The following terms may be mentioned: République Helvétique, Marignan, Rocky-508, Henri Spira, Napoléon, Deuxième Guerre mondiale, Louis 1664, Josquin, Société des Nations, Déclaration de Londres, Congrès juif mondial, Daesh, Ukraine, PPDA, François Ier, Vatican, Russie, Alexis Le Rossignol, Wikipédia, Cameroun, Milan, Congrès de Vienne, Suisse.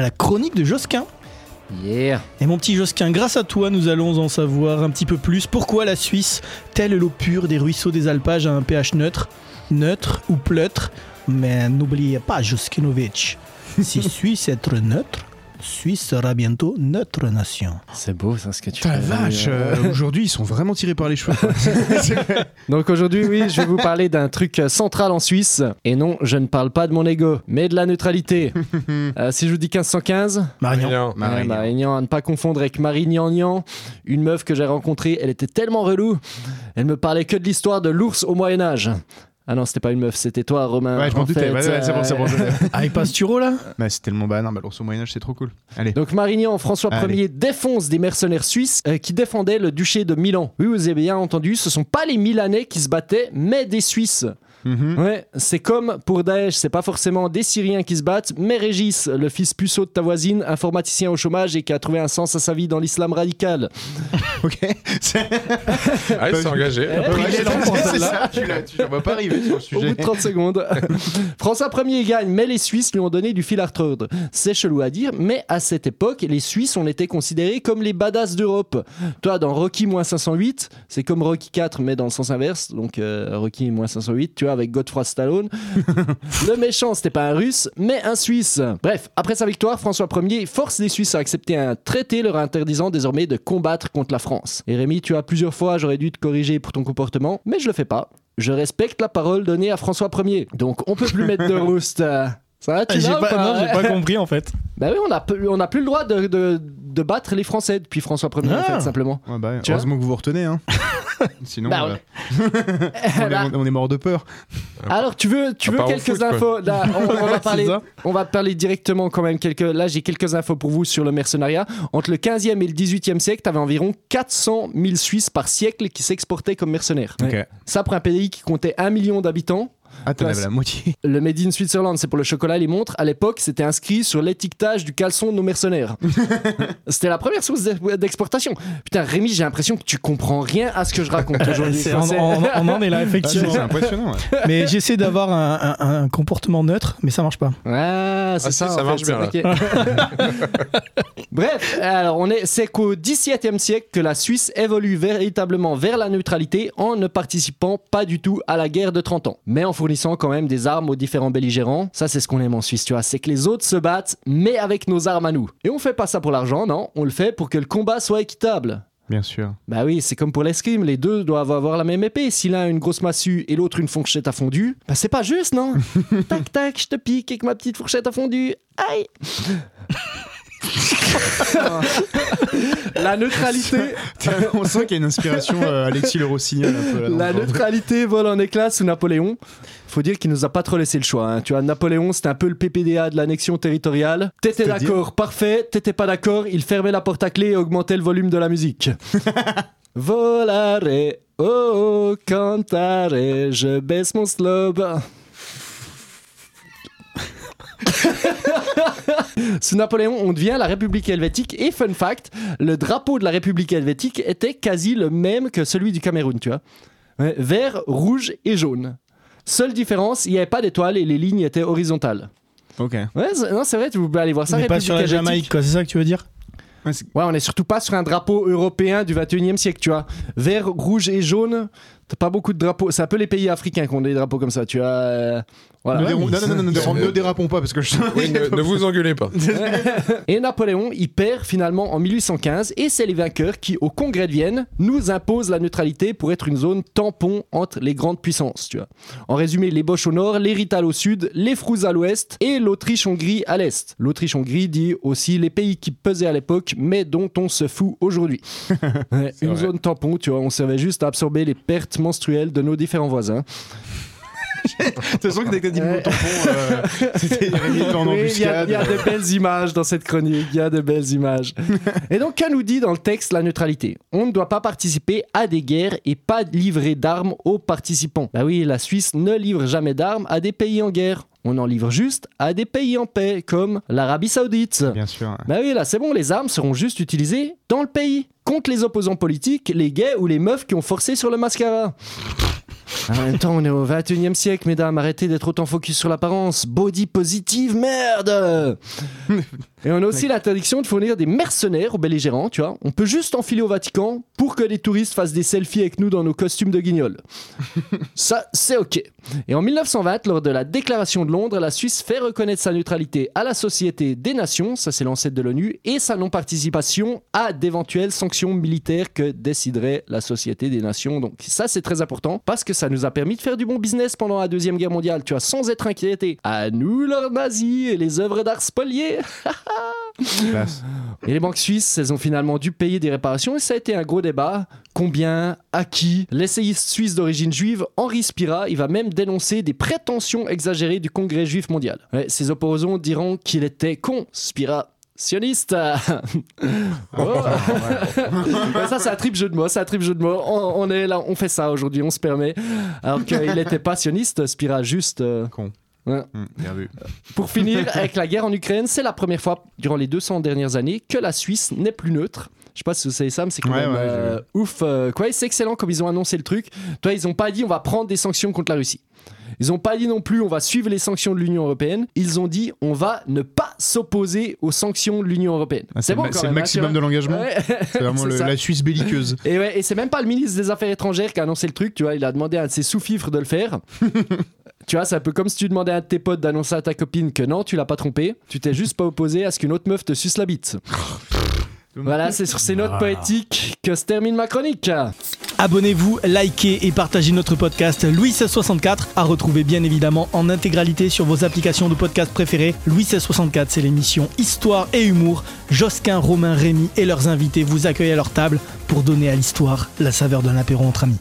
à la chronique de Josquin. Yeah. Et mon petit Josquin, grâce à toi, nous allons en savoir un petit peu plus. Pourquoi la Suisse, telle l'eau pure des ruisseaux des alpages, a un pH neutre, neutre ou pleutre? Mais n'oubliez pas, Joskinovitch, si Suisse être neutre, Suisse sera bientôt notre nation. C'est beau, ça, ce que tu fais. Vache, aujourd'hui, ils sont vraiment tirés par les cheveux. Donc aujourd'hui, oui, je vais vous parler d'un truc central en Suisse. Et non, je ne parle pas de mon ego, mais de la neutralité. Si je vous dis 1515... Marignan, à ne pas confondre avec Marignan, une meuf que j'ai rencontrée, elle était tellement relou, elle me parlait que de l'histoire de l'ours au Moyen-Âge. Ah non, c'était pas une meuf, c'était toi, Romain. Ouais, je m'en doutais. C'est bon. Ah, il passe Turo, là ? Bah, c'est tellement banal. Bah, l'ours au Moyen-Âge, c'est trop cool. Allez. Donc, Marignan, François Ier défonce des mercenaires suisses qui défendaient le duché de Milan. Oui, vous avez bien entendu, ce sont pas les Milanais qui se battaient, mais des Suisses. Mm-hmm. Ouais, c'est comme pour Daesh, c'est pas forcément des Syriens qui se battent, mais Régis, le fils puceau de ta voisine, informaticien au chômage et qui a trouvé un sens à sa vie dans l'islam radical. Ok. Allez, c'est engagé. Tu ne vas pas arriver sur le sujet. Au bout de 30 secondes. François Ier gagne, mais les Suisses lui ont donné du fil à retordre. C'est chelou à dire, mais à cette époque, les Suisses, on était considérés comme les badass d'Europe. Toi, dans Rocky-508, c'est comme Rocky-4, mais dans le sens inverse, donc Rocky-508, tu vois, avec Godfrey Stallone. Le méchant, c'était pas un Russe, mais un Suisse. Bref, après sa victoire, François Ier force les Suisses à accepter un traité leur interdisant désormais de combattre contre la France. Et Rémi, tu as plusieurs fois, j'aurais dû te corriger pour ton comportement, mais je le fais pas. Je respecte la parole donnée à François Ier. Donc, on peut plus mettre de roast. Ça va, tu l'as pas, pas? Non, j'ai pas compris, en fait. Bah oui, on a plus le droit de battre les Français depuis François Ier, en fait, simplement. Ouais, bah, heureusement que vous vous retenez, hein. Sinon, bah, on est mort de peur. Alors, tu veux quelques infos? Là, on va parler directement quand même. Là, j'ai quelques infos pour vous sur le mercenariat. Entre le 15e et le 18e siècle, t'avais environ 400 000 Suisses par siècle qui s'exportaient comme mercenaires. Okay. Ça, pour un pays qui comptait 1 million d'habitants. Ah, t'en avais la moitié. Le Made in Switzerland, c'est pour le chocolat et les montres. À l'époque, c'était inscrit sur l'étiquetage du caleçon de nos mercenaires. C'était la première source d'exportation. Putain, Rémi, j'ai l'impression que tu comprends rien à ce que je raconte aujourd'hui. On en est là, effectivement. C'est impressionnant. Ouais. Mais j'essaie d'avoir un comportement neutre, mais ça marche pas. Ah, c'est ça. Si, ça marche bien. Okay. Bref, alors c'est qu'au XVIIe siècle que la Suisse évolue véritablement vers la neutralité en ne participant pas du tout à la guerre de 30 ans. Mais en fournissant quand même des armes aux différents belligérants. Ça, c'est ce qu'on aime en Suisse, tu vois. C'est que les autres se battent, mais avec nos armes à nous. Et on fait pas ça pour l'argent, non. On le fait pour que le combat soit équitable. Bien sûr. Bah oui, c'est comme pour l'escrime, les deux doivent avoir la même épée. Si l'un a une grosse massue et l'autre une fourchette à fondue, bah c'est pas juste, non. Tac, tac, je te pique avec ma petite fourchette à fondue. Aïe. La neutralité. On sent qu'il y a une inspiration Alexis Le Rossignol un peu, là, la neutralité vole en éclats sous Napoléon. Faut dire qu'il nous a pas trop laissé le choix, hein. Tu vois, Napoléon, c'était un peu le PPDA de l'annexion territoriale. T'étais d'accord, parfait. T'étais pas d'accord, il fermait la porte à clé et augmentait le volume de la musique. Volare, oh, oh cantare, je baisse mon slob. Sous Napoléon, on devient la République Helvétique. Et fun fact, le drapeau de la République Helvétique était quasi le même que celui du Cameroun, tu vois. Ouais, vert, rouge et jaune. Seule différence, il n'y avait pas d'étoiles et les lignes étaient horizontales. Ok. Ouais, non, c'est vrai, tu peux aller voir ça. On n'est pas sur la Jamaïque, quoi, c'est ça que tu veux dire ? Ouais, on n'est surtout pas sur un drapeau européen du 21e siècle, tu vois. Vert, rouge et jaune, t'as pas beaucoup de drapeaux. C'est un peu les pays africains qui ont des drapeaux comme ça, tu vois. Voilà. Ne dérapons pas, parce que ne vous engueulez pas. Et Napoléon, il perd finalement en 1815, et c'est les vainqueurs qui, au Congrès de Vienne, nous imposent la neutralité pour être une zone tampon entre les grandes puissances, tu vois. En résumé, les Boches au nord, les Rital au sud, les Frous à l'ouest, et l'Autriche-Hongrie à l'est. L'Autriche-Hongrie dit aussi les pays qui pesaient à l'époque, mais dont on se fout aujourd'hui. Ouais, une zone tampon, tu vois, on servait juste à absorber les pertes menstruelles de nos différents voisins. De toute façon, dès que t'as dit le mot tampon, c'était limite en embuscade. Il y a de belles images dans cette chronique, il y a de belles images. Et donc, qu'elle nous dit dans le texte la neutralité ? On ne doit pas participer à des guerres et pas livrer d'armes aux participants. Bah oui, la Suisse ne livre jamais d'armes à des pays en guerre. On en livre juste à des pays en paix, comme l'Arabie Saoudite. Bien sûr. Ouais. Bah oui, là, c'est bon, les armes seront juste utilisées dans le pays, contre les opposants politiques, les gays ou les meufs qui ont forcé sur le mascara. En même temps, on est au 21e siècle, mesdames, arrêtez d'être autant focus sur l'apparence. Body positive, merde. Et on a aussi l'interdiction de fournir des mercenaires aux belligérants, tu vois. On peut juste enfiler au Vatican pour que les touristes fassent des selfies avec nous dans nos costumes de guignol. Ça, c'est ok. Et en 1920, lors de la Déclaration de Londres, la Suisse fait reconnaître sa neutralité à la Société des Nations, ça c'est l'ancêtre de l'ONU, et sa non-participation à d'éventuelles sanctions militaires que déciderait la Société des Nations. Donc ça, c'est très important parce que ça nous a permis de faire du bon business pendant la Deuxième Guerre mondiale, tu vois, sans être inquiété. À nous, leurs nazis et les œuvres d'art spoliées. Et les banques suisses, elles ont finalement dû payer des réparations et ça a été un gros débat. Combien? À qui? L'essayiste suisse d'origine juive, Henri Spira, il va même dénoncer des prétentions exagérées du Congrès juif mondial. Ouais, ses opposants diront qu'il était con, Spira. Sioniste. Ça, c'est un trip jeu de mots. On est là, on fait ça aujourd'hui, on se permet. Alors qu'il n'était pas sioniste, Spira, juste... con. Ouais. Pour finir, avec la guerre en Ukraine, c'est la première fois durant les 200 dernières années que la Suisse n'est plus neutre. Je sais pas si vous savez ça, mais c'est quand même ouf. Quoi, c'est excellent comme ils ont annoncé le truc. Toi, ils ont pas dit on va prendre des sanctions contre la Russie. Ils ont pas dit non plus on va suivre les sanctions de l'Union européenne. Ils ont dit on va ne pas s'opposer aux sanctions de l'Union européenne. Ah, c'est bon, quand même, le maximum de l'engagement. Ouais. C'est vraiment la Suisse belliqueuse. Et ouais, et c'est même pas le ministre des Affaires étrangères qui a annoncé le truc. Tu vois, il a demandé à ses sous-fifres de le faire. Tu vois, c'est un peu comme si tu demandais à un de tes potes d'annoncer à ta copine que non, tu l'as pas trompé. Tu t'es juste pas opposé à ce qu'une autre meuf te suce la bite. Voilà, c'est sur ces notes poétiques que se termine ma chronique. Abonnez-vous, likez et partagez notre podcast Louis 1664, à retrouver bien évidemment en intégralité sur vos applications de podcast préférées. Louis 1664, c'est l'émission Histoire et Humour. Josquin, Romain, Rémi et leurs invités vous accueillent à leur table pour donner à l'histoire la saveur d'un apéro entre amis.